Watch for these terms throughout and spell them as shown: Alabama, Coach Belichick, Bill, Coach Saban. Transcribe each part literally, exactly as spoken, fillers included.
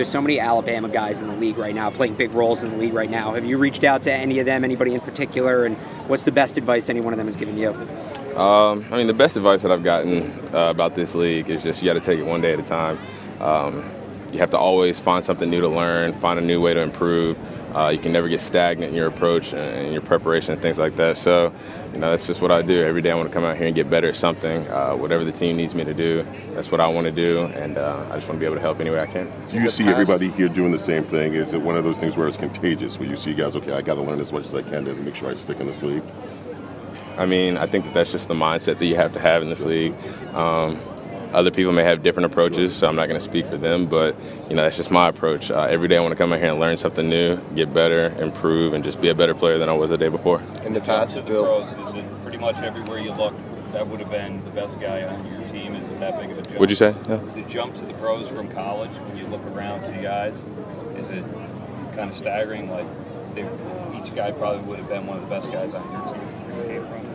There's so many Alabama guys in the league right now, playing big roles in the league right now. Have you reached out to any of them, anybody in particular, and what's the best advice any one of them has given you? Um, I mean, the best advice that I've gotten uh, about this league is just you got to take it one day at a time. Um, you have to always find something new to learn, find a new way to improve. Uh, you can never get stagnant in your approach and your preparation and things like that. So, you know, that's just what I do. Every day I want to come out here and get better at something. Uh, whatever the team needs me to do, that's what I want to do. And uh, I just want to be able to help any way I can. Do you see everybody here doing the same thing? Is it one of those things where it's contagious, where you see guys, okay, I got to learn as much as I can to make sure I stick in this league? I mean, I think that that's just the mindset that you have to have in this league. Um, Other people may have different approaches, so I'm not going to speak for them, but, you know, that's just my approach. Uh, every day I want to come out here and learn something new, get better, improve, and just be a better player than I was the day before. In the past, to the pros, is it pretty much everywhere you look, that would have been the best guy on your team? Is it that big of a jump? What'd you say? Yeah. The jump to the pros from college, when you look around, see guys, is it kind of staggering? Like, they, each guy probably would have been one of the best guys on your team where you came from?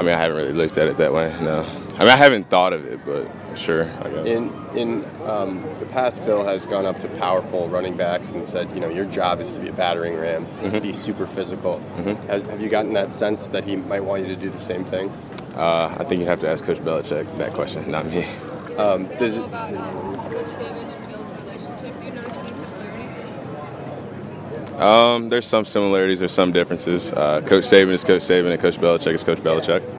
I mean, I haven't really looked at it that way, no. I mean, I haven't thought of it, but sure, I guess. In in um, the past, Bill has gone up to powerful running backs and said, you know, your job is to be a battering ram, mm-hmm. be super physical. Mm-hmm. Has, have you gotten that sense that he might want you to do the same thing? Uh, I think you'd have to ask Coach Belichick that question, not me. Um, does it, about um, Coach Saban and Bill's relationship, do you notice any similarities? Um, there's some similarities, there's some differences. Uh, Coach Saban is Coach Saban, and Coach Belichick is Coach Belichick.